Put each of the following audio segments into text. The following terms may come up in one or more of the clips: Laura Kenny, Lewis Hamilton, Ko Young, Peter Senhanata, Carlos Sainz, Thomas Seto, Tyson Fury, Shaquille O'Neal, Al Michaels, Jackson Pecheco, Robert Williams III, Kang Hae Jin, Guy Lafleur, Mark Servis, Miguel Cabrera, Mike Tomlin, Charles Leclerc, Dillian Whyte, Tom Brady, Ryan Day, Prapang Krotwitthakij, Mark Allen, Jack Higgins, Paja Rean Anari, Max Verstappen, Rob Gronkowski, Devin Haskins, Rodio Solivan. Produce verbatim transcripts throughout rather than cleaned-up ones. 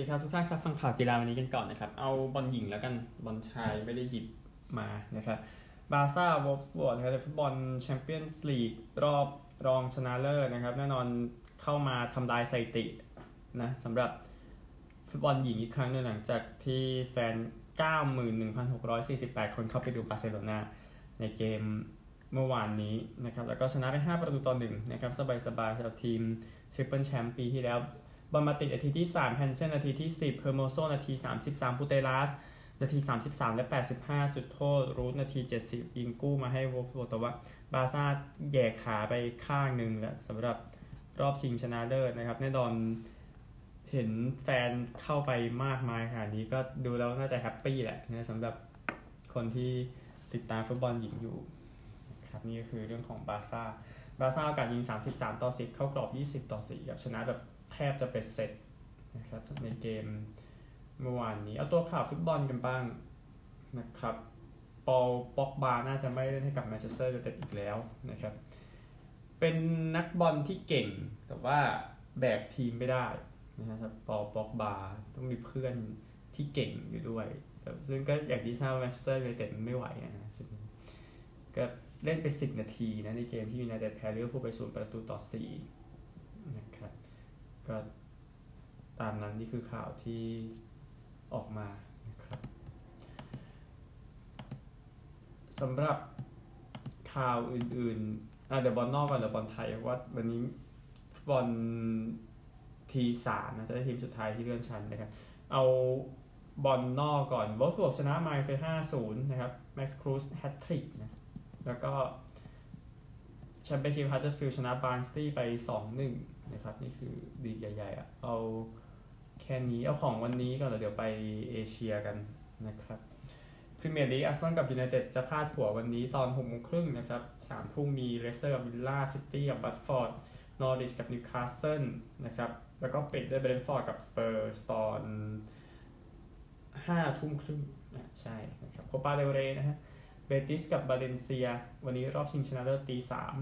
สวัสดีครับทุกท่านครับฟังข่าวกีฬาวันนี้กันก่อนนะครับเอาบอลหญิงแล้วกันบอลชายไม่ได้หยิบมานะครับบาร์ซ่าวอล์ฟบอลนะครับในฟุตบอลแชมเปี้ยนส์ลีกรอบรองชนะเลิศนะครับแน่นอนเข้ามาทำลายสถิตินะสำหรับฟุตบอลหญิงอีกครั้งหนึ่งหลังจากที่แฟน เก้าหมื่นหนึ่งพันหกร้อยสี่สิบแปด คนเข้าไปดูบาร์เซโลนาในเกมเมื่อวานนี้นะครับแล้วก็ชนะไปห้าประตูต่อหนึ่งนะครับสบายๆสำหรับทีมทริปเปิลแชมป์ปีที่แล้วบอลมาติดนาทีที่สามแฮนเซนนาทีที่สิบเพอร์โมโซนาทีสามสิบสามปูเตลัสนาทีสามสิบสามและแปดสิบห้าจุดโทษรูทนาทีเจ็ดสิบยิงกู้มาให้วอล์ฟบอลแต่ว่าบาร์ซ่าแยกขาไปข้างหนึ่งแล้วสำหรับรอบชิงชนะเลิศนะครับแน่นอนเห็นแฟนเข้าไปมากมายขนาดนี้ก็ดูแล้วน่าจะแฮปปี้แหละนะสำหรับคนที่ติดตามฟุตบอลหญิงอยู่ครับนี่ก็คือเรื่องของบาร์ซ่าบาร์ซ่าโอกาสยิงสามสิบสามต่อสิบเข้ากรอบยี่สิบต่อสี่ครับชนะแบบแทบจะเป็นเสร็จนะครับในเกมเมื่อวานนี้เอาตัวข่าวฟุตบอลกันบ้างนะครับปอลป็อกบาน่าจะไม่ได้ให้กับแมนเชสเตอร์ยูไนเต็ดอีกแล้วนะครับเป็นนักบอลที่เก่งแต่ว่าแบกทีมไม่ได้นะครับปอลป็อกบาต้องมีเพื่อนที่เก่งอยู่ด้วยซึ่งก็อย่างที่ทราบแมนเชสเตอร์ยูไนเต็ดมันไม่ไหวนะก็เล่นไปสิบนาทีนะในเกมที่ยูไนเต็ดแพ้ลิเวอร์พูลไปศูนย์ประตูต่อสี่นะครับก็ตามนั้นนี่คือข่าวที่ออกมานะครับสำหรับข่าวอื่นๆอ่ะเดี๋ยวบอลนอกก่อนเดี๋ยวบอลไทยว่าวันนี้ฟุตบอลทีสามนะจะได้ทีมสุดท้ายที่เลื่อนชั้นนะครับเอาบอลนอกก่อนวอล์ฟบวกชนะไมล์ไปห้าศูนย์นะครับแม็กซ์ครูซแฮตทริกนะแล้วก็แชมเปี้ยนชิพฮัตเตอร์สฟิลด์ชนะบาร์นสตี้ไป สองหนึ่ง นะครับนี่คือดีใหญ่ๆอ่ะเอาแค่นี้เอาของวันนี้ก่อนเดี๋ยวไปเอเชียกันนะครับพรีเมียร์ลีกอาร์เซนอลกับยูไนเต็ดจะพลาดหัววันนี้ตอน หกโมงครึ่งนะครับสามทุ่มมีเลสเตอร์กับวิลล่าซิตี้กับบัตฟอร์ดนอริชกับนิวคาสเซิลนะครับแล้วก็ปิดด้วยเบรนท์ฟอร์ดกับสเปอร์สตอน ห้าทุ่มครึ่งนะใช่นะครับโคปาเดลเรย์นะฮะเบติสกับบาเลนเซียวันนี้รอบชิงชนะเลิศตีสาม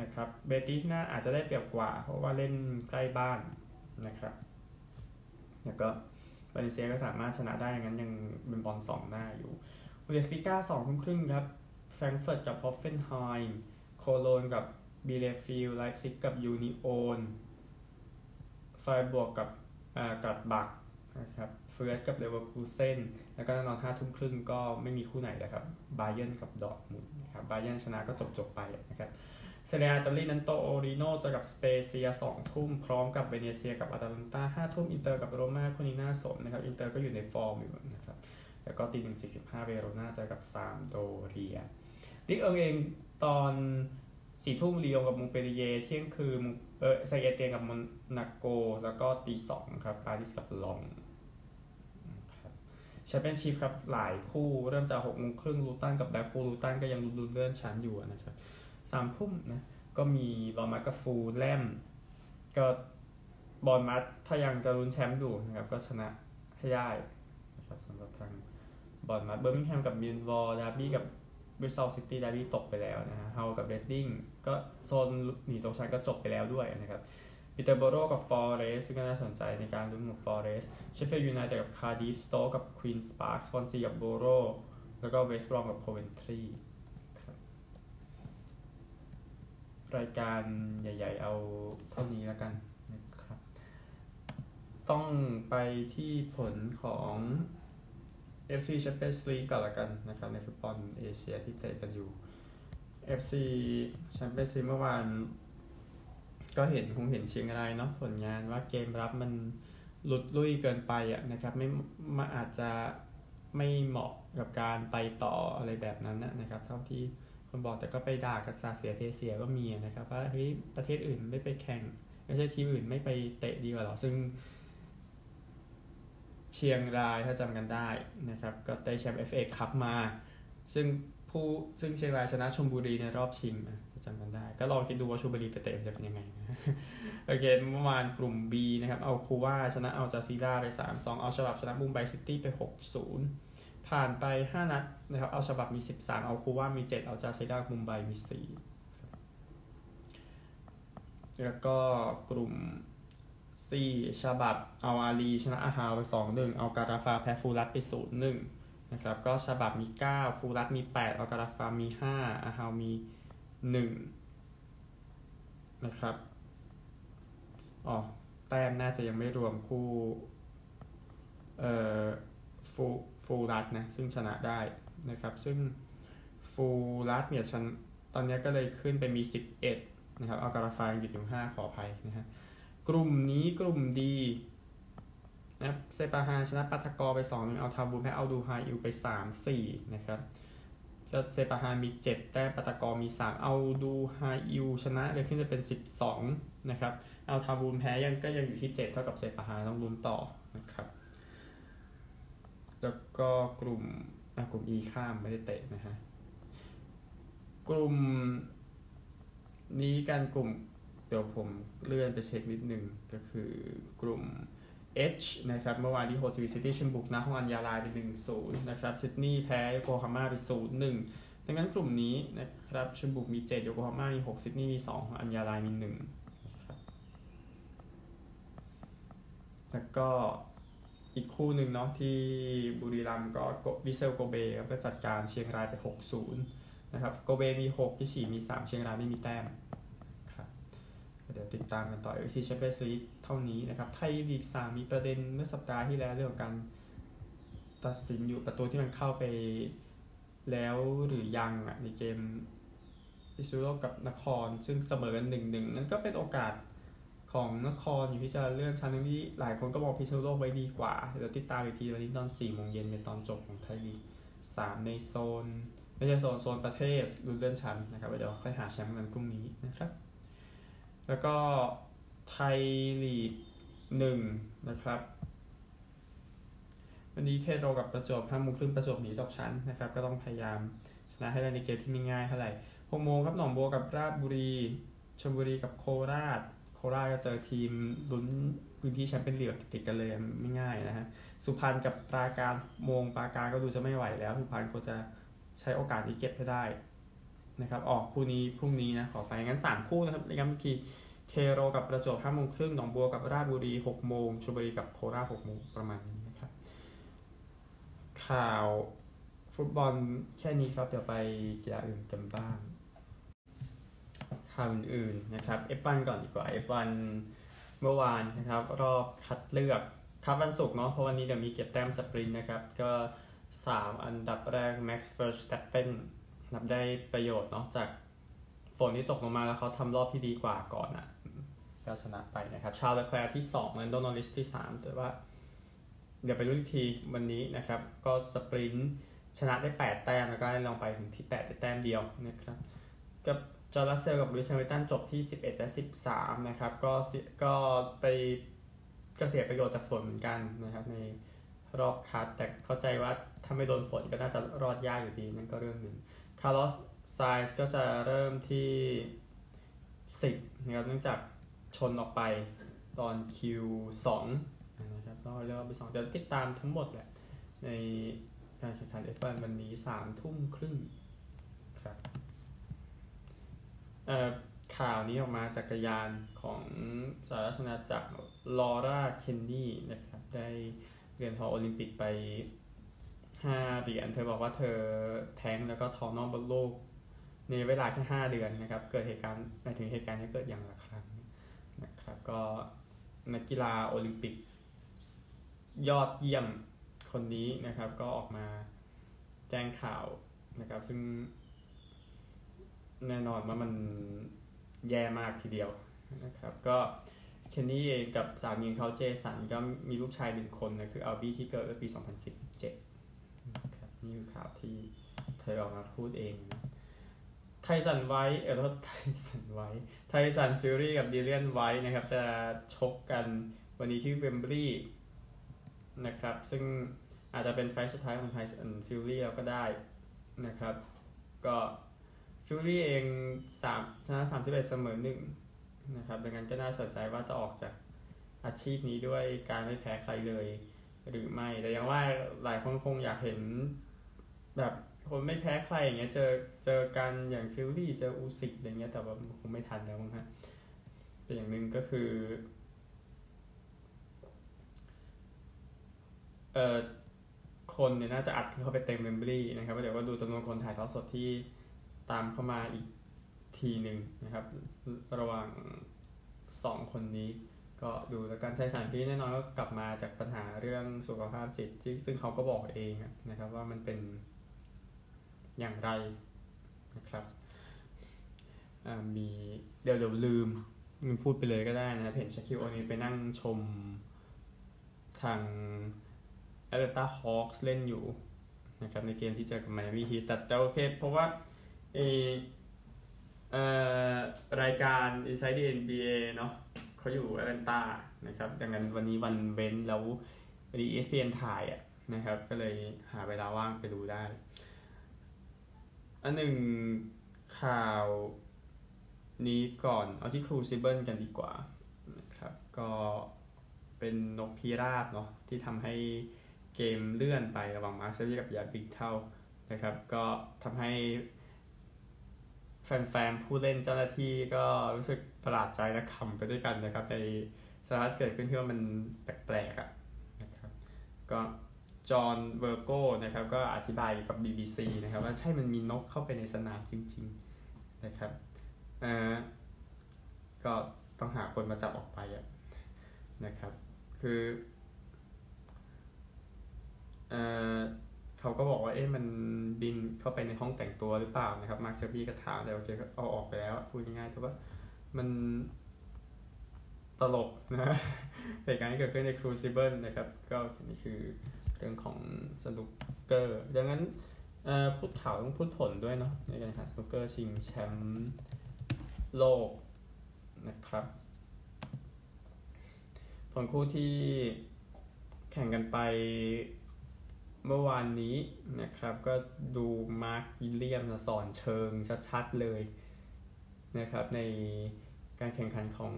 นะครับเบติสน่าอาจจะได้เปรียบกว่าเพราะว่าเล่นใกล้บ้านนะครับแล้วก็บาเลนเซียก็สามารถชนะได้งั้นยังเป็นบอลสองหน้าอยู่บูเดสลีกาสองทุ่มครึ่งครับแฟรงก์เฟิร์ตกับฮอฟเฟนไฮม์โคโลนกับบีเลฟิลด์ไลฟ์ซิกกับยูนิโอนไฟบวกกับอ่ากรัดบักนะครับเฟิร์สกับเลเวอร์คูเซ่นแล้วก็แน่นอนห้าทุ่มครึ่งก็ไม่มีคู่ไหนแล้วครับไบเยิร์นกับดอร์ทมุนด์นะครับไบเยิร์นชนะก็จบจบไปนะครับเซเรียอิตาลีนั้นโตโอริโน่เจอกับสเปเซียสองทุ่มพร้อมกับเวเนเซียกับอาตาลันตาห้าทุ่มอินเตอร์กับโรม่าคู่นี้น่าสนนะครับอินเตอร์ก็อยู่ในฟอร์มอยู่นะครับแล้วก็ตีหนึ่งสี่สิบห้าเวโรน่าเจอกับซามโดเรียลิกเอิงเองตอนสี่ทุ่มลียงกับมงเปรีเยเที่ยงคืนเออไซเอเตียกับมอนาโกแล้วก็ตีสองครับปารีสกับลองแชมเปี้ยนชิพครับหลายคู่เริ่มจากหกโมงครึ่งลูตันกับแบล็คพูลลูตันก็ยังลุ้นเลื่อนชั้นอยู่นะครับสามทุ่มนะก็มีบอลมัดกับฟูลแลมก็บอลมัดถ้ายังจะลุ้นแชมป์อยู่นะครับก็ชนะให้ได้นะครับสำหรับทางบอลมัดเบอร์มิงแฮมกับมิลวอลดาร์บี้กับบริสตอลซิตี้ดาร์บี้ตกไปแล้วนะฮะเฮากับเรดดิ้งก็โซนหนีตกชั้นก็จบไปแล้วด้วยนะครับปีเตอร์โบโรกับฟอเรสซึ่งก็น่าสนใจในการลุ้นของฟอเรสเชฟฟิลด์ยูไนเต็ดกับคาร์ดิฟสโตร์กับควีนส์พาร์คสวอนซีกับโบโรแล้วก็เวสต์บรอมกับโคเวนทรีรายการใหญ่ๆเอาเท่านี้แล้วกันนะครับต้องไปที่ผลของ เอฟ ซี Champions League ก่อนละกันนะครับในฟุตบอลเอเชียที่เตะกันอยู่ เอฟ ซี Champions League เมื่อวานก็เห็นคงเห็นเชียงรายเนาะผลงานว่าเกมรับมันหลุดลุ่ยเกินไปอ่ะนะครับไม่มาอาจจะไม่เหมาะกับการไปต่ออะไรแบบนั้นนะครับเท่าที่คนบอกแต่ก็ไปด่ากันซาเสียเทเสียก็มีนะครับว่าเฮ้ยประเทศอื่นไม่ไปแข่งไม่ใช่ทีมอื่นไม่ไปเตะดีกว่าหรอซึ่งเชียงรายถ้าจำกันได้นะครับก็ได้แชมป์ เอฟ เอ คัพมาซึ่งผู้ซึ่งเชียงรายชนะชลบุรีในรอบชิงนะจำกันได้ก็ลองคิดดูว่าชลบุรีไปเตะจะเป็นยังไงนะโอเคเมื่อวานกลุ่ม B นะครับเอาคูว่าชนะเอาจาซีร่าไป สามสอง เอาฉบับชนะมุมไบซิตี้ไป หกศูนย์ ผ่านไปห้านัดนะครับเอาฉบับมีสิบสามเอาคูว่ามีเจ็ดเอาจาซีร่ามุมไบมีสี่แล้วก็กลุ่ม C ซี่ชาบับเอาอาลีชนะอาฮาวไป สองหนึ่ง เอาการาฟาแพ้ฟูรัตไป ศูนย์หนึ่ง นะครับก็ชาบับมีเก้าฟูรัตมีแปดเอาการาฟามีห้าอาฮาวมีหนึ่งนะครับอ๋อแต้มน่าจะยังไม่รวมคู่เอ่อฟูฟูรัตนะซึ่งชนะได้นะครับซึ่งฟูรัตเนี่ยชนะตอนนี้ก็เลยขึ้นไปมีสิบเอ็ดนะครับเอาการาฟาหยุดอยู่ห้าขออภัยนะฮะกลุ่มนี้กลุ่มดีนะเซปาฮาชนะปัทกรไป สองหนึ่ง เอาทาบูแพ้เอาดูไฮอิวไป สามสี่ นะครับเซปาฮามีเจ็ดแต้มปัทกรมีสามเอาดูไฮอิวชนะเลยขึ้นจะเป็นสิบสองนะครับเอาทาบูแพ้ยังก็ยังอยู่ที่เจ็ดเท่ากับเซปาฮาต้องลุ้นต่อนะครับแล้วก็กลุ่มนะกลุ่ม E ข้ามไม่ได้เตะนะฮะกลุ่มนี้กันกลุ่มเดี๋ยวผมเลื่อนไปเช็คนิดนึงก็คือกลุ่ม H นะครับเมื่อวานที่โฮจิมินห์ซิตี้ชิมบุกนะฮองอัญญาลายไป หนึ่งศูนย์ นะครับซิดนีย์แพ้โยโกฮาม่าไป ศูนย์หนึ่ง ดังนั้นกลุ่มนี้นะครับชิมบุกมีเจ็ดโยโกฮาม่ามีหกซิดนีย์มีสองฮองอัญญาลายมีหนึ่งแล้วก็อีกคู่หนึ่งเนาะที่บุรีรัมย์ก็วิเซลโกเบก็จัดการเชียงรายไป หกศูนย์ นะครับโกเบมีหกที่สี่มีสามเชียงรายไม่มีแต้มเดี๋ยวติดตามกันต่อ เอ เอฟ ซี Champions League เท่านี้นะครับไทยลีกสามมีประเด็นเมื่อสัปดาห์ที่แล้วเรื่องการตัดสินอยู่ประตูที่มันเข้าไปแล้วหรือยังอ่ะในเกมพิษณุโลกกับนครซึ่งเสมอกัน หนึ่งหนึ่ง นั่นก็เป็นโอกาสของนครอยู่ที่จะเลื่อนชั้นนี้หลายคนก็บอกพิษณุโลกไว้ดีกว่าเดี๋ยวติดตามอีกทีวันนี้ตอน สี่โมงเย็นเป็นตอนจบของไทยลีกสามในโซนไม่ใช่โซนโซนประเทศลุ้นเลื่อนชั้นนะครับเดี๋ยวค่อยหาแชมป์กันพรุ่งนี้นะครับแล้วก็ไทยลีกหนึ่งนะครับวันนี้เทโรกับประจวบ ห้าโมงครึ่งประจวบหนีตกชั้นนะครับก็ต้องพยายามชนะให้ได้ในเกมที่ไม่ง่ายเท่าไหร่ หกโมงครับหนองบัวกับราชบุรีชลบุรีกับโคราชโคราชก็เจอทีมลุ้นพื้นที่แชมเปี้ยนลีกติดกันเลยไม่ง่ายนะฮะสุพรรณกับปราการโมงปราการก็ดูจะไม่ไหวแล้วสุพรรณก็จะใช้โอกาสนี้เก็บให้ได้นะครับออกคู่นี้พรุ่งนี้นะขอไปงั้นสามคู่นะครับในการเมื่อกี้เทโรกับประจวบ ห้าโมงครึ่ง หนองบัวกับราชบุรี หกโมง ชลบุรีกับโคราช หกโมงประมาณนี้นะครับข่าวฟุตบอลแค่นี้ครับเดี๋ยวไปกีฬาอื่นกันบ้างข่าวอื่นๆนะครับ เอฟ วัน ก่อนดีกว่า เอฟ วัน เมื่อวานนะครับรอบคัดเลือกครับวันศุกร์เนาะเพราะวันนี้เดี๋ยวมีเก็บแต้มสปรินต์นะครับก็สามอันดับแรก Max Verstappenนับได้ประโยชน์เนาะจากฝนที่ตกลงมาแล้วเขาทำรอบที่ดีกว่าก่อนอ่ะก็ชนะไปนะครับชาร์ลส์แคลร์ที่สองและโดนอลิสที่สามแต่ว่าเดี๋ยวไปรู้อีกทีวันนี้นะครับก็สปรินต์ชนะได้แปดแต้มแล้วก็ได้ลงไปถึงที่แปดได้แต้มเดียวนะครับกับจอร์แดนเซลกับลุยส์แฮมิลตันจบที่สิบเอ็ดและสิบสามนะครับก็ก็ไปก็เสียประโยชน์จากฝนเหมือนกันนะครับในรอบคัดแต่เข้าใจว่าถ้าไม่โดนฝนก็น่าจะรอดยากอยู่ดีนั่นก็เรื่องหนึ่งคาร์ลอส ไซนซ์ก็จะเริ่มที่สิบนะครับเนื่องจากชนออกไปตอน คิว สอง นะครับต้องเรียกว่าไปสองจะติดตามทั้งหมดแหละในการแข่งขัน เอฟ วัน วันนี้ สามทุ่มครึ่งครับเอ่อข่าวนี้ออกมาจากจักรยานของสหราชอาณาจักรลอร่าเคนนี่นะครับได้เหรียญทองโอลิมปิกไปห้าเหรียญเธอบอกว่าเธอแท้งแล้วก็ท้องน้องบนโลกในเวลาแค่ห้าเดือนนะครับเกิดเหตุการณ์หมายถึงเหตุการณ์ที่เกิดอย่างละครั้งนะครับก็นักกีฬาโอลิมปิกยอดเยี่ยมคนนี้นะครับก็ออกมาแจ้งข่าวนะครับซึ่งแน่นอนว่ามันแย่มากทีเดียวนะครับก็เคนนี่เองกับสามีเขาเจสันก็มีลูกชายหนึ่งคนนะคืออัลบี้ที่เกิดเมื่อปีสองพันสิบเจ็ดนี่คือข่าวที่เธอออกมาพูดเองนะไทสันไวท์เออไทสันไวท์ไทสันฟิวรี่กับดิเลียนไวท์นะครับจะชกกันวันนี้ที่เวมบลีย์นะครับซึ่งอาจจะเป็นไฟท์สุดท้ายของไทสันฟิวรี่เราก็ได้นะครับก็ฟิวรี่เองสามชนะสามสิบเอ็ดเสมอหนึ่งนะครับดังนั้นก็น่าสนใจว่าจะออกจากอาชีพนี้ด้วยการไม่แพ้ใครเลยหรือไม่แต่ยังว่าหลายคนคงอยากเห็นแบบคนไม่แพ้ใครอย่างเงี้ยเจอเจอกันอย่างฟิลลี่เจออูซิกอะไรเงี้ยแต่ว่าคงไม่ทันแล้วมั้งฮะแต่อย่างหนึ่งก็คือ เอ่อคนเนี่ยน่าจะอัดเข้าไปเต็มเวมบลีย์นะครับเดี๋ยวก็ดูจำนวนคนถ่ายทอดสดที่ตามเข้ามาอีกทีหนึ่งนะครับระหว่างสองคนนี้ก็ดูแล้วการใช้สารพิษแน่นอนก็กลับมาจากปัญหาเรื่องสุขภาพจิตที่ซึ่งเขาก็บอกเองนะครับว่ามันเป็นอย่างไรนะครับมีเดี๋ยวเดี๋ยวลืมมันพูดไปเลยก็ได้นะเห็นชาคิล โอนีลไปนั่งชมทางแอตแลนต้าฮอคส์เล่นอยู่นะครับในเกมที่เจอกับไมอามี่ฮีทแต่แต่โอเคเพราะว่าไอเอ่อรายการ Inside the เอ็น บี เอ เนาะเขาอยู่แอตแลนต้านะครับดังนั้นวันนี้วันเว้นแล้ววันนี้ อี เอส พี เอ็น ถ่ายอ่ะนะครับก็เลยหาเวลาว่างไปดูได้อันหนึ่งข่าวนี้ก่อนเอาที่ครูซิเบิลกันดีกว่านะครับก็เป็นนกพิราบเนาะที่ทำให้เกมเลื่อนไประหว่างมาร์เซลกับยาบิ๊กเท่านะครับก็ทำให้แฟนๆผู้เล่นเจ้าหน้าที่ก็รู้สึกประหลาดใจและขำไปด้วยกันนะครับในสถานการณ์เกิดขึ้นที่ว่ามันแปลกๆอ่ะนะครับก็จอห์นเวอร์โก้นะครับก็อธิบายกับ บี บี ซี นะครับว่าใช่มันมีนกเข้าไปในสนามจริงๆนะครับเอ่อก็ต้องหาคนมาจับออกไปอ่ะนะครับคือเอ่อเขาก็บอกว่าเอ๊ะมันบินเข้าไปในห้องแต่งตัวหรือเปล่านะครับมาร์คเซอร์บี้ก็ถามแต่โอเคก็เอาออกไปแล้วพูดง่ายๆแต่ว่ามันตลกนะเหตุการณ์ที่เกิดขึ้นในครูซิเบิลนะครับก็นี่คือเรื่องของสนุกเกอร์ดังนั้นพูดข่าวต้องพูดผลด้วยเนาะในการแข่งสนุกเกอร์ชิงแชมป์โลกนะครับผลคู่ที่แข่งกันไปเมื่อวานนี้นะครับก็ดูมาร์ควิลเลียมสอนเชิงชัดๆเลยนะครับในการแข่งขันของ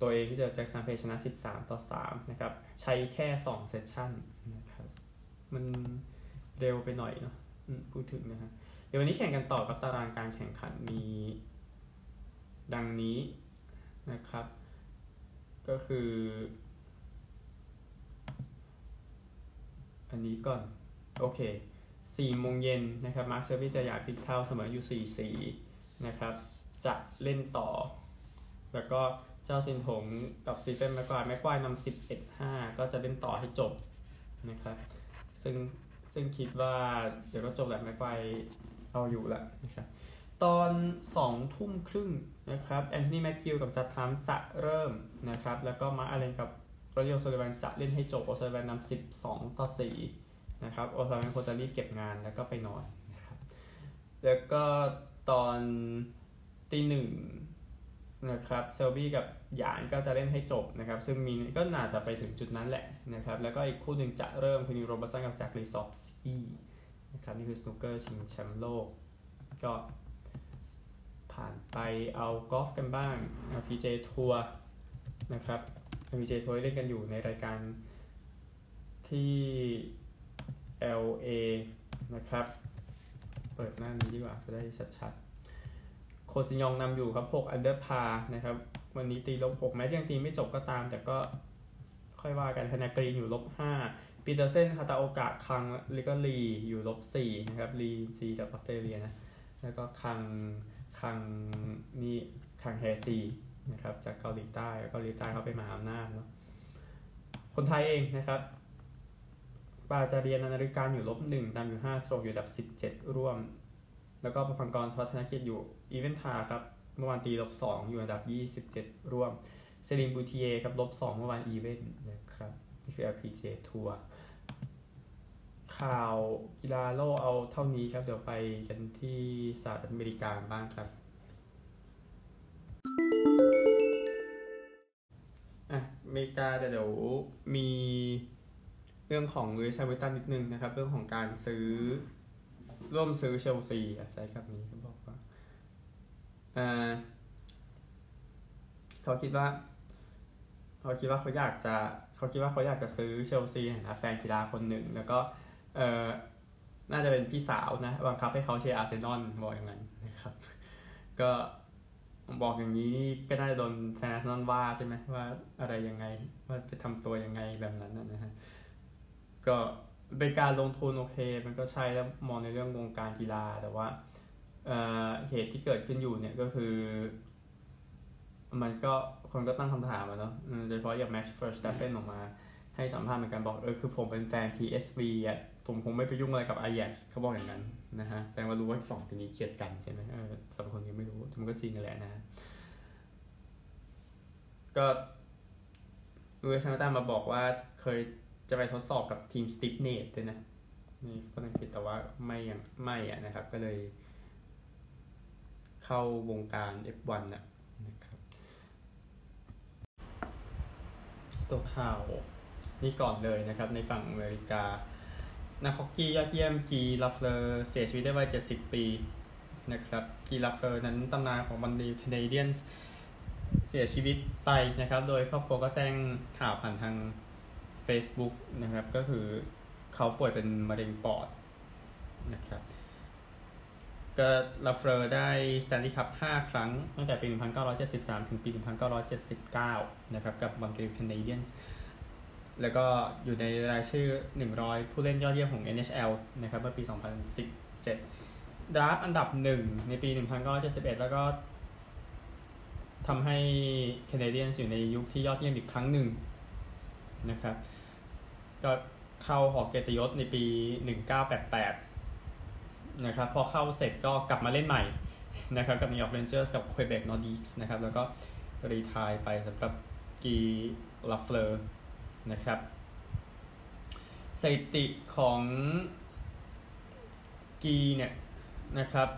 ตัวเองที่จะแจ็คสันเพชชนะสิบสามต่อสามนะครับใช้แค่สองเซสชั่นนะครับมันเร็วไปหน่อยเนาะพูดถึงนะฮะเดี๋ยววันนี้แข่งกันต่อกับตารางการแข่งขันมีดังนี้นะครับก็คืออันนี้ก่อนโอเคสี่โมงเย็นนะครับมาร์คเซอร์วิสจะอยากปิดเท่าเสมออยู่สี่สี่นะครับจะเล่นต่อแล้วก็เจ้าสินหงกับซีเฟนแม็กควายแม็กควายนำสิบเอ็ดห้าก็จะเล่นต่อให้จบนะครับซึ่งซึ่งคิดว่าเดี๋ยวก็จบแหละแม็กควายเอาอยู่ละนะครับตอนสองทุ่มครึ่งนะครับแอนโทนีแมคกิลกับจัดทามจะเริ่มนะครับแล้วก็มาร์คอาเลนกับโรดิโอ โซลิแวนจะเล่นให้จบโอซาลิแวนนำสิบสองต่อสี่นะครับโอซาลิแวนควรจะรีบเก็บงานแล้วก็ไปนอนนะครับแล้วก็ตอนตีหนึ่งนะครับเซลบี้กับหยานก็จะเล่นให้จบนะครับซึ่งมีก็น่าจะไปถึงจุดนั้นแหละนะครับแล้วก็อีกคู่หนึ่งจะเริ่มคือนิวโรบัสซันกับแจ็คลีซอฟสกี้นะครับนี่คือสนุกเกอร์ชิงแชมป์โลกก็ผ่านไปเอากอล์ฟกันบ้าง พี จี เอ ทัวร์นะครับพี จี เอ ทัวร์เล่นกันอยู่ในรายการที่ แอล เอ นะครับเปิดหน้านี้ดีกว่าจะได้ชัดๆโคจิยองนำอยู่ครับหกอันเดอร์พาร์นะครับวันนี้ตีลบหกแม้จะยังตีไม่จบก็ตามแต่ก็ค่อยว่ากันธนากรีนอยู่ลบห้าปีเตอร์เซนฮาตาโอกะคังแล้วก็ลีอยู่ลบสี่นะครับลีซีจากออสเตรเลียนะแล้วก็คังคังนี่คังแฮจีนะครับจากเกาหลีใต้เกาหลีใต้เขาไปมหาอำนาจเนาะคนไทยเองนะครับปาจาเรียนอนาริการอยู่ลบหนึ่งตามอยู่ห้าสโตรกอยู่ดับสิบเจ็ดร่วมแล้วก็ประพังกรทวัฒนกิจอยู่อีเวนทาครับเมื่อวานตีลบสองอยู่อันดับยี่สิบเจ็ดร่วมเซริมบูทีเอครับลบสองเมื่อวานอีเวนนะครับนี่คือ แอล พี จี เอ ทัวร์ข่าวกีฬาโลกเอาเท่านี้ครับเดี๋ยวไปกันที่สหรัฐอเมริกาบ้างครับอ่ะอเมริกาเดี๋ยวมีเรื่องของลุยส์แฮมิลตันนิดนึงนะครับเรื่องของการซื้อร่วมซื้อเชลซีอ่ะใช้คำนี้เขาบอกว่าอ่าเขาคิดว่าเขาคิดว่าเขาอยากจะเขาคิดว่าเขาอยากจะซื้อเชลซีนะแฟนกีฬาคนหนึ่งแล้วก็เอ่อน่าจะเป็นพี่สาวนะบังคับให้เขาเชียร์อาร์เซนอลบอกอย่างนั้นนะครับก็บอกอย่างนี้นี่ก็น่าจะโดนแฟนอาร์เซนอลว่าใช่ไหมว่าอะไรยังไงว่าไปทำตัวยังไงแบบนั้นนะฮะ ก็เป็นการลงทุนโอเคมันก็ใช่แล้วมองในเรื่องวงการกีฬาแต่ว่าเหตุที่เกิดขึ้นอยู่เนี่ยก็คือมันก็คนก็ตั้งคำถามมาเนาะโดยเฉพาะอย่างแม็กซ์เฟิร์สสเตปเป้นออกมาให้สัมภาษณ์เหมือนกันบอกเออคือผมเป็นแฟน พี เอส วี อ่ะผมคงไม่ไปยุ่งอะไรกับ Ajax เขาบอกอย่างนั้นนะฮะแสดงว่ารู้ว่าสองทีมนี้เกลียดกันใช่ไหมเออสองคนนี้ไม่รู้แต่มันก็จริงกันแหละนะก็ลูอิส แฮมิลตันมาบอกว่าเคยจะไปทดสอบกับทีมสติฟเนตด้วยนะนี่ก็ต้องคิดแต่ว่าไม่ยังไม่อ่ะนะครับก็เลยเข้าวงการ เอฟ วัน น่ะนะครับตัวข่าวนี่ก่อนเลยนะครับในฝั่งอเมริกานักฮอกกี้ยอดเยี่ยมกีลัฟเฟอร์เสียชีวิตได้วัยเจ็ดสิบปีนะครับกีลัฟเฟอร์นั้นตำนานของบอลลีแคนาเดียนส์เสียชีวิตไปนะครับโดยครอบครัวก็แจ้งข่าวผ่านทาง Facebook นะครับก็คือเขาป่วยเป็นมะเร็งปอดนะครับก็ลัฟเฟอร์ได้สแตนลีย์คัพห้าครั้งตั้งแต่ปีหนึ่งพันเก้าร้อยเจ็ดสิบสามถึงปีหนึ่งพันเก้าร้อยเจ็ดสิบเก้านะครับกับบอลลีแคนาเดียนส์แล้วก็อยู่ในรายชื่อหนึ่งร้อยผู้เล่นยอดเยี่ยมของ เอ็น เอช แอล นะครับเมื่อปีสองพันสิบเจ็ดดราฟต์อันดับหนึ่งในปีหนึ่งพันเก้าร้อยเจ็ดสิบเอ็ดแล้วก็ทำให้ Canadiens อยู่ในยุคที่ยอดเยี่ยมอีกครั้งหนึ่งนะครับก็เข้าหอเกียรติยศในปีหนึ่งพันเก้าร้อยแปดสิบแปดนะครับพอเข้าเสร็จก็กลับมาเล่นใหม่นะครับกับ New York Rangers กับ Quebec Nordiques นะครับแล้วก็รีไทร์ไปสำหรับกีลัฟเฟอร์นะครับสถิติของกีเนี่ยนะครับ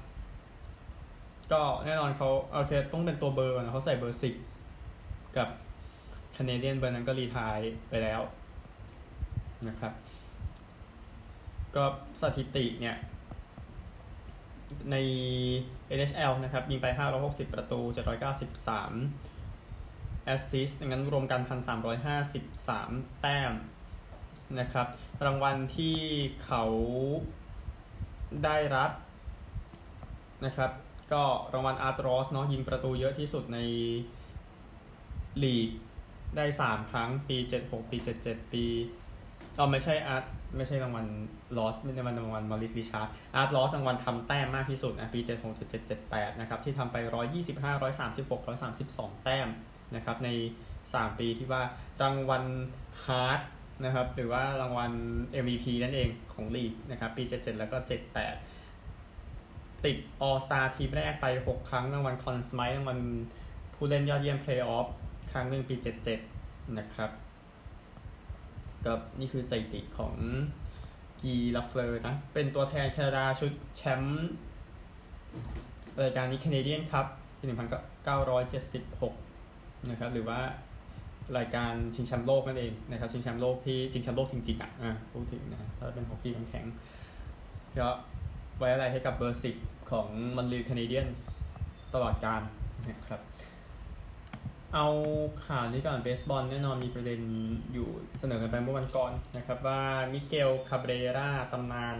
ก็แน่นอนเขาโอเคต้องเป็นตัวเบอร์ก่อนนะเขาใส่เบอร์สิบกับ Canadian เบอร์นั้นก็รีไทร์ไปแล้วนะครับก็สถิติเนี่ยใน เอ็น เอช แอล นะครับยิงไปห้าร้อยหกสิบประตูเจ็ดร้อยเก้าสิบสามแอสซิสต์งั้นรวมกัน หนึ่งพันสามร้อยห้าสิบสาม แต้มนะครับรางวัลที่เขาได้รับนะครับก็รางวัลอาร์ตรอสเนาะยิงประตูเยอะที่สุดในลีกได้สามครั้งปีเจ็ดสิบหกปีเจ็ดสิบเจ็ดปีอ๋อไม่ใช่อาร์ตไม่ใช่รางวัลลอสไม่ใช่รางวัลมอริส ริชาร์ดอาร์ตลอสรางวัลทำแต้มมากที่สุดนะปีเจ็ดสิบหก เจ็ดสิบเจ็ด เจ็ดสิบแปดนะครับที่ทำไปหนึ่งร้อยยี่สิบห้า หนึ่งร้อยสามสิบหก หนึ่งร้อยสามสิบสองแต้มนะครับในสามปีที่ว่ารางวัลฮาร์ดนะครับหรือว่ารางวัล เอ็ม วี พี นั่นเองของลีกนะครับปีเจ็ดสิบเจ็ดแล้วก็เจ็ดสิบแปดติด All Star ทีมแรกไปหกครั้งรางวัลคอนสไมท์รางวัลผู้เล่นยอดเยี่ยมเพลย์ออฟครั้งหนึ่งปีเจ็ดสิบเจ็ดนะครับก็นี่คือสถิติของกีลัฟเฟอร์นะเป็นตัวแทนแคนาดาชุดแชมป์รายการนี้ Canadian Cup ปีหนึ่งพันเก้าร้อยเจ็ดสิบหกนะครับหรือว่ารายการชิงแชมป์โลกนั่นเองนะครับชิงแชมป์โลกที่ชิงแชมป์โลกจริงๆอ่ะอ่ะพูดถึงนะถ้าเป็นฮอกกี้แข็งๆก็ไว้อะไรให้กับเบอร์สิบของมอนทรีออลแคนาเดียนส์ตลอดกาลนะครับเอาข่าวนี้ก่อนเบสบอลแน่นอนมีประเด็นอยู่เสนอกันไปเมื่อวันก่อนนะครับว่ามิเกลคาเบรราตำนาน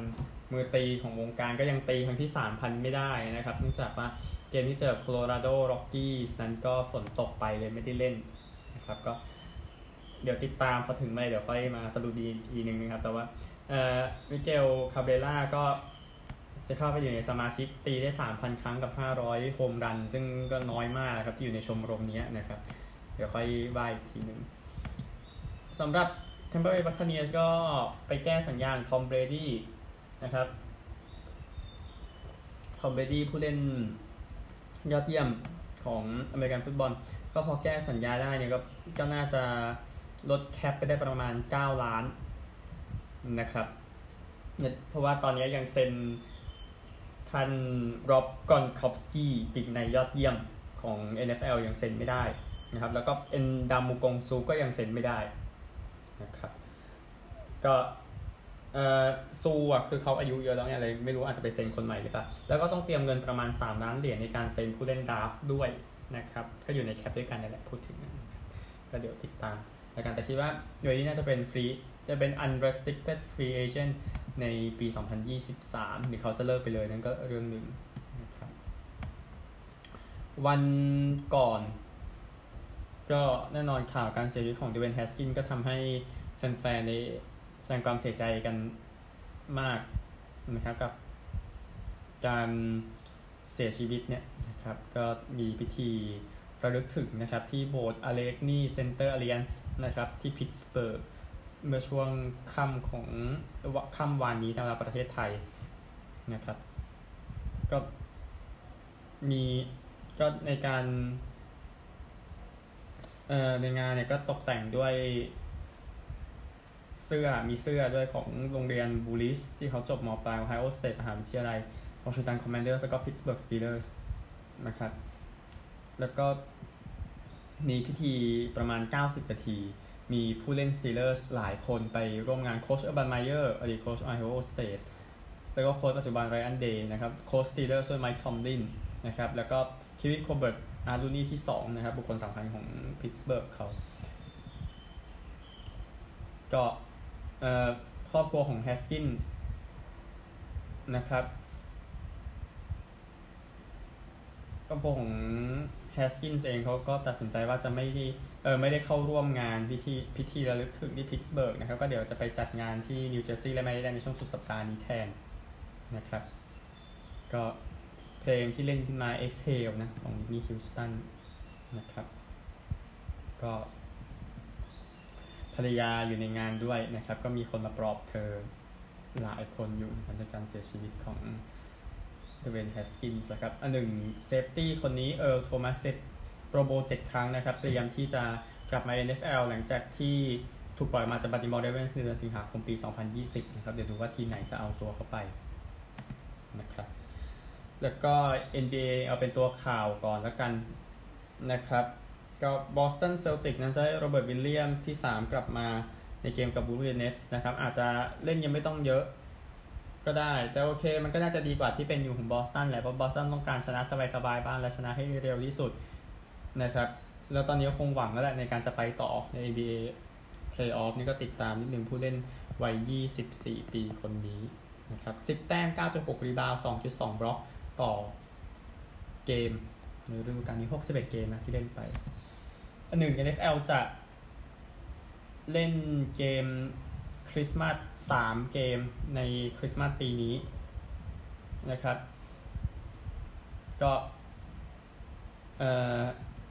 มือตีของวงการก็ยังตีครั้งที่ สามพัน ไม่ได้นะครับเนื่องจากว่าเกมที่เจอโคโลราโดร็อกกี้นั้นก็ฝนตกไปเลยไม่ได้เล่นนะครับก็เดี๋ยวติดตามพอถึงไปเดี๋ยวค่อยมาสรุปอีกนึงนะครับแต่ว่าเอ่อมิเกลคาเบร่าก็จะเข้าไปอยู่ในสมาชิกตีได้ สามพัน ครั้งกับห้าร้อยโฮมรันซึ่งก็น้อยมากนะครับที่อยู่ในชมรมนี้นะครับเดี๋ยวค่อยว่าอีกทีนึงสำหรับเทมเปอร์เบย์บัคคาเนียร์ก็ไปแก้สัญญาณทอมเบรดี้นะครับทอมเบรดี้ผู้เล่นยอดเยี่ยมของอเมริกันฟุตบอลก็พอแก้สัญญาได้เนี่ยก็ก็น่าจะลดแคปไปได้ประมาณเก้าล้านนะครับเพราะว่าตอนนี้ยังเซ็นท่านร็อบกอนคอฟสกี้ปีกในยอดเยี่ยมของ เอ็น เอฟ แอล ยังเซ็นไม่ได้นะครับแล้วก็เอ็นดามูกงซูก็ยังเซ็นไม่ได้นะครับก็เอ่อซูอ่ะคือเขาอายุเยอะแล้วเนี่ยอะไรไม่รู้อาจจะไปเซ็นคนใหม่หรือเปล่าแล้วก็ต้องเตรียมเงินประมาณสามล้านเหรียญในการเซ็นผู้เล่นดราฟต์ด้วยนะครับก็อยู่ในแคปด้วยกันนั่นแหละพูดถึงก็เดี๋ยวติดตามแล้วกันแต่คิดว่าโดยนี้น่าจะเป็นฟรีจะเป็น unrestricted free agent ในปีสองพันยี่สิบสามหรือเขาจะเลิกไปเลยนั่นก็เรื่องหนึ่งนะครับวันก่อนก็แน่นอนข่าวการเสียชีวิตของเดเวนแฮสกินก็ทำให้แฟนๆใน ดงความเสียใจกันมากนะครับกับการเสียชีวิตเนี่ยนะครับก็มีพิธีระลึกถึงนะครับที่โบสถ์อเล็กนี่เซ็นเตอร์อเลียนส์นะครับที่พิตสเบิร์กเมื่อช่วงค่ำของค่ำวานนี้ตามเวลาประเทศไทยนะครับก็มีก็ในการเอ่อในงานเนี่ยก็ตกแต่งด้วยเสื้อมีเสื้อด้วยของโรงเรียนบูลิสที่เขาจบมปลายโอไฮโอสเตทมหาวิทยาลัยวอชิงตันคอมมานเดอร์สแล้วก็พิตต์สเบิร์กสตีเลอร์สนะครับแล้วก็มีพิธีประมาณเก้าสิบนาทีมีผู้เล่นสตีเลอร์สหลายคนไปร่วมงานโค้ชอัลบันไมเยอร์อดีตโค้ชไอโอสเตทแล้วก็โค้ชปัจจุบันไรอันเดย์นะครับโค้ชสตีเลอร์สด้วยไมค์ทอมลินนะครับแล้วก็คิริโคเบิร์ตอาร์ดูนี่ที่สองนะครับบุคคลสำคัญของพิตต์สเบิร์กเขาก็ครอบครัวของแฮสกินส์นะครับครอบครัวของแฮสกินส์เองเขาก็ตัดสินใจว่าจะไม่เออไม่ได้เข้าร่วมงานพิธีพิธีระลึกถึงที่พิตสเบิร์กนะครับก็เดี๋ยวจะไปจัดงานที่นิวเจอร์ซีย์และแมริแลนด์ในช่วงสุดสัปดาห์นี้แทนนะครับก็เพลงที่เล่นขึ้นมา Exhale นะของวิทนี่ฮิวสตันนะครับก็ภรรยาอยู่ในงานด้วยนะครับก็มีคนมาปลอบเธอหลายคนอยู่หลังจากการเสียชีวิตของเดเวน แฮสกินส์นะครับอันหนึ่งเซฟตี้คนนี้เออโทมัสเซตโปรโบเจ็ดครั้งนะครับเตรียมที่จะกลับมา เอ็น เอฟ แอล หลังจากที่ถูกปล่อยมาจากบัลติมอร์เรเวนส์ในเดือนสิงหาคมปีสองพันยี่สิบนะครับเดี๋ยวดูว่าทีมไหนจะเอาตัวเข้าไปนะครับแล้วก็ เอ็น บี เอ เอาเป็นตัวข่าวก่อนแล้วกันนะครับก็บอสตันเซลติกนั้นใช้โรเบิร์ตวิลเลียมส์ที่สามกลับมาในเกมกับบรูคลินเนทส์นะครับอาจจะเล่นยังไม่ต้องเยอะก็ได้แต่โอเคมันก็น่าจะดีกว่าที่เป็นอยู่ของบอสตันแหละเพราะบอสตันต้องการชนะสบายๆบ้างและชนะให้เร็วที่สุดนะครับแล้วตอนนี้คงหวังแล้วแหละในการจะไปต่อใน เอ็น บี เอ Playoff นี่ก็ติดตามนิดนึงผู้เล่นวัยยี่สิบสี่ปีคนนี้นะครับสิบแต้ม เก้าจุดหก รีบาวด์ สองจุดสอง บล็อกต่อเกมในฤดูกาลนี้หกสิบเอ็ดเกมนะที่เล่นไปอันหนึ่ง เอ็น เอฟ แอล จะเล่นเกมคริสต์มาสสามเกมในคริสต์มาสปีนี้นะครับก็เอ่อ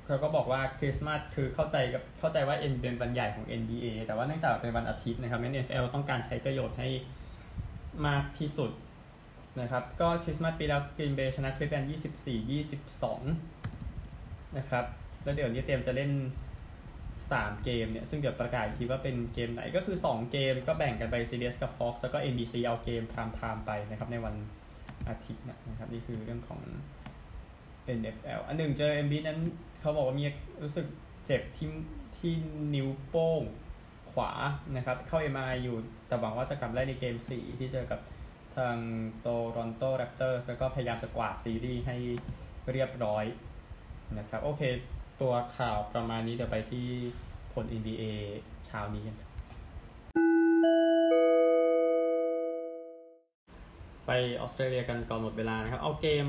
เขาก็บอกว่าคริสต์มาสคือเข้าใจกับเข้าใจว่า N เป็นวันใหญ่ของ เอ็น บี เอ แต่ว่าเนื่องจากเป็นวันอาทิตย์นะครับ เอ็น เอฟ แอล ต้องการใช้ประโยชน์ให้มากที่สุดนะครับก็คริสต์มาสปีแล้วกรีนเบย์ชนะคลิฟแลนด์ ยี่สิบสี่ ยี่สิบสอง นะครับแล้วเดี๋ยวนี้เตรียมจะเล่นสามเกมเนี่ยซึ่งเดี๋ยวประกาศทีว่าเป็นเกมไหนก็คือสองเกมก็แบ่งกันไป ซี บี เอส กับ Fox แล้วก็ เอ็น บี ซี เอาเกมพรามไทม์ไปนะครับในวันอาทิตย์นะครับนี่คือเรื่องของ เอ็น เอฟ แอล อันหนึ่งเจอ เอ็ม บี นั้นเขาบอกว่ามีรู้สึกเจ็บที่ที่นิ้วโป้งขวานะครับเข้า เอ็ม อาร์ ไอ อยู่แต่หวังว่าจะกลับได้ในเกมสี่ที่เจอกับทางโตรอนโตแรปเตอร์สแล้วก็พยายามจะกวาดซีรีส์ให้เรียบร้อยนะครับโอเคตัวข่าวประมาณนี้เดี๋ยวไปที่ผล เอ็น บี เอ เช้านี้กันไปออสเตรเลียกันก่อนหมดเวลานะครับเอาเกม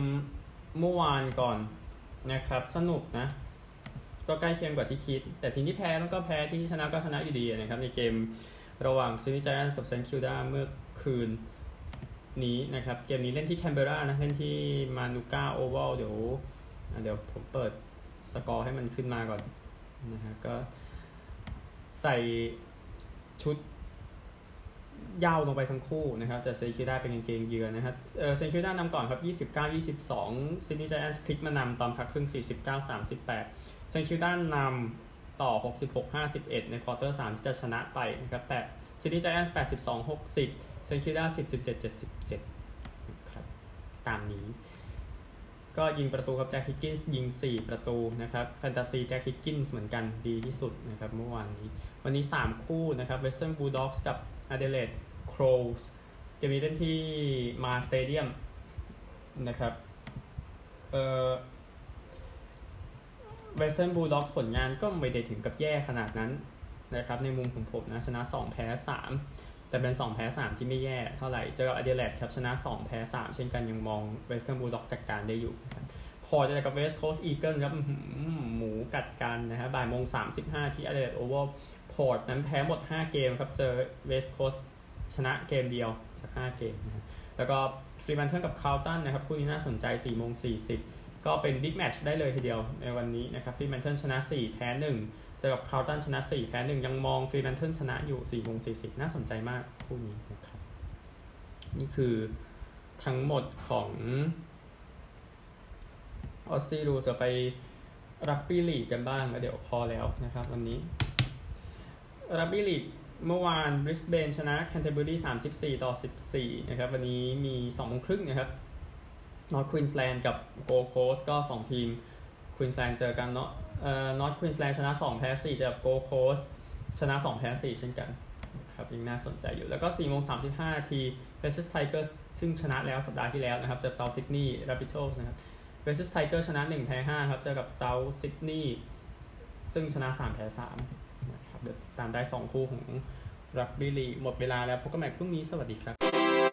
เมื่อวานก่อนนะครับสนุกนะก็ใกล้เคียงกว่าที่คิดแต่ทีนี้แพ้มันก็แพ้ที่ชนะก็ชนะอยู่ดีนะครับในเกมระหว่างซิดนีย์ไจแอนท์กับเซนต์คิลด้าเมื่อคืนนี้นะครับเกมนี้เล่นที่แคนเบอร์รานะเล่นที่มานูก้าโอวัลเดี๋ยวเดี๋ยวผมเปิดสกอร์ให้มันขึ้นมาก่อนนะฮะก็ใส่ชุดยาวลงไปทั้งคู่นะครับแต่เซนต์คิลด้าเป็นกางเกงเยือนนะครับเออเซนต์คิลด้านำก่อนครับยี่สิบเก้า ยี่สิบสองซิดนีย์ไจแอนท์พลิกมานำตอนพักครึ่งสี่สิบเก้า สามสิบแปดเซนต์คิลด้านำต่อ หกสิบหก ห้าสิบเอ็ดในควอเตอร์สามที่จะชนะไปนะครับแปดซิดนีย์ไจแอนท์แปดสิบสอง หกสิบเซนต์คิลด้าสิบ สิบเจ็ด เจ็ดสิบเจ็ดนะครับตามนี้ก็ยิงประตูครับแจ็คฮิกกินส์ยิงสี่ประตูนะครับแฟนตาซีแจ็คฮิกกินส์เหมือนกันดีที่สุดนะครับเมื่อวานนี้วันนี้สามคู่นะครับเวสเทิร์นบูลด็อกส์กับอเดเลดโครว์สจะมีเล่นที่มาสเตเดียมนะครับเอ่อเวสเทิร์นบูลด็อกส์ผลงานก็ไม่ได้ถึงกับแย่ขนาดนั้นนะครับในมุมของผมนะชนะสองแพ้สามแต่เป็นสองแพ้สามที่ไม่แย่เท่าไหร่เจอกับอเดเลดครับชนะสองแพ้สามเช่นกันยังมองเวสเทิร์นบูลด็อกส์จัดการได้อยู่พอเจอกับเวสต์โคสต์อีเกิลครับหมูกัดกันนะฮะบ่ายโมงสามสิบห้าที่อเดเลดโอเวอร์พอร์ตนั้นแพ้หมดห้าเกมครับเจอเวสต์โคสต์ ชนะเกมเดียวจากห้าเกมนะแล้วก็ฟรีแมนเทิลกับคาร์ลตันนะครับคู่นี้น่าสนใจ สี่โมงสี่สิบ ก็เป็นบิ๊กแมตช์ได้เลยทีเดียวในวันนี้นะครับฟรีแมนเทิลชนะสี่แพ้หนึ่งเจอกับคาร์ลตันชนะสี่แพ้หนึ่งยังมองฟรีแมนเทิลชนะอยู่ สี่โมงสี่สิบ น่าสนใจมากคู่นี้นะครับนี่คือทั้งหมดของออสซี่รูจะไปรักบี้ลีกกันบ้างแล้วเดี๋ยวพอแล้วนะครับวันนี้รักบี้ลีกเมื่อวานบริสเบนชนะแคนเทอร์เบอรีสามสิบสี่ต่อสิบสี่นะครับวันนี้มี สองโมงครึ่ง นะครับนอร์ทควีนส์แลนด์กับโกลด์โคสต์ก็สองทีมควีนส์แลนด์เจอกันเนาะเอ่อนอร์ทควีนส์แลนด์ชนะสองแพ้สี่จากโกลด์โคสต์ชนะสองแพ้สี่เช่นกันครับยังน่าสนใจอยู่แล้วก็ สี่โมงสามสิบห้า น. Vegas Tigers ซึ่งชนะแล้วสัปดาห์ที่แล้วนะครับเจอ South Sydney Rabbitohs นะครับ Vegas Tigers ชนะหนึ่งแพ้ห้าครับเจอกับ South Sydney ซึ่งชนะสามแพ้สามนะครับเดี๋ยวตามได้สองคู่ของรักบี้ลีกหมดเวลาแล้วพบกันใหม่พรุ่งนี้สวัสดีครับ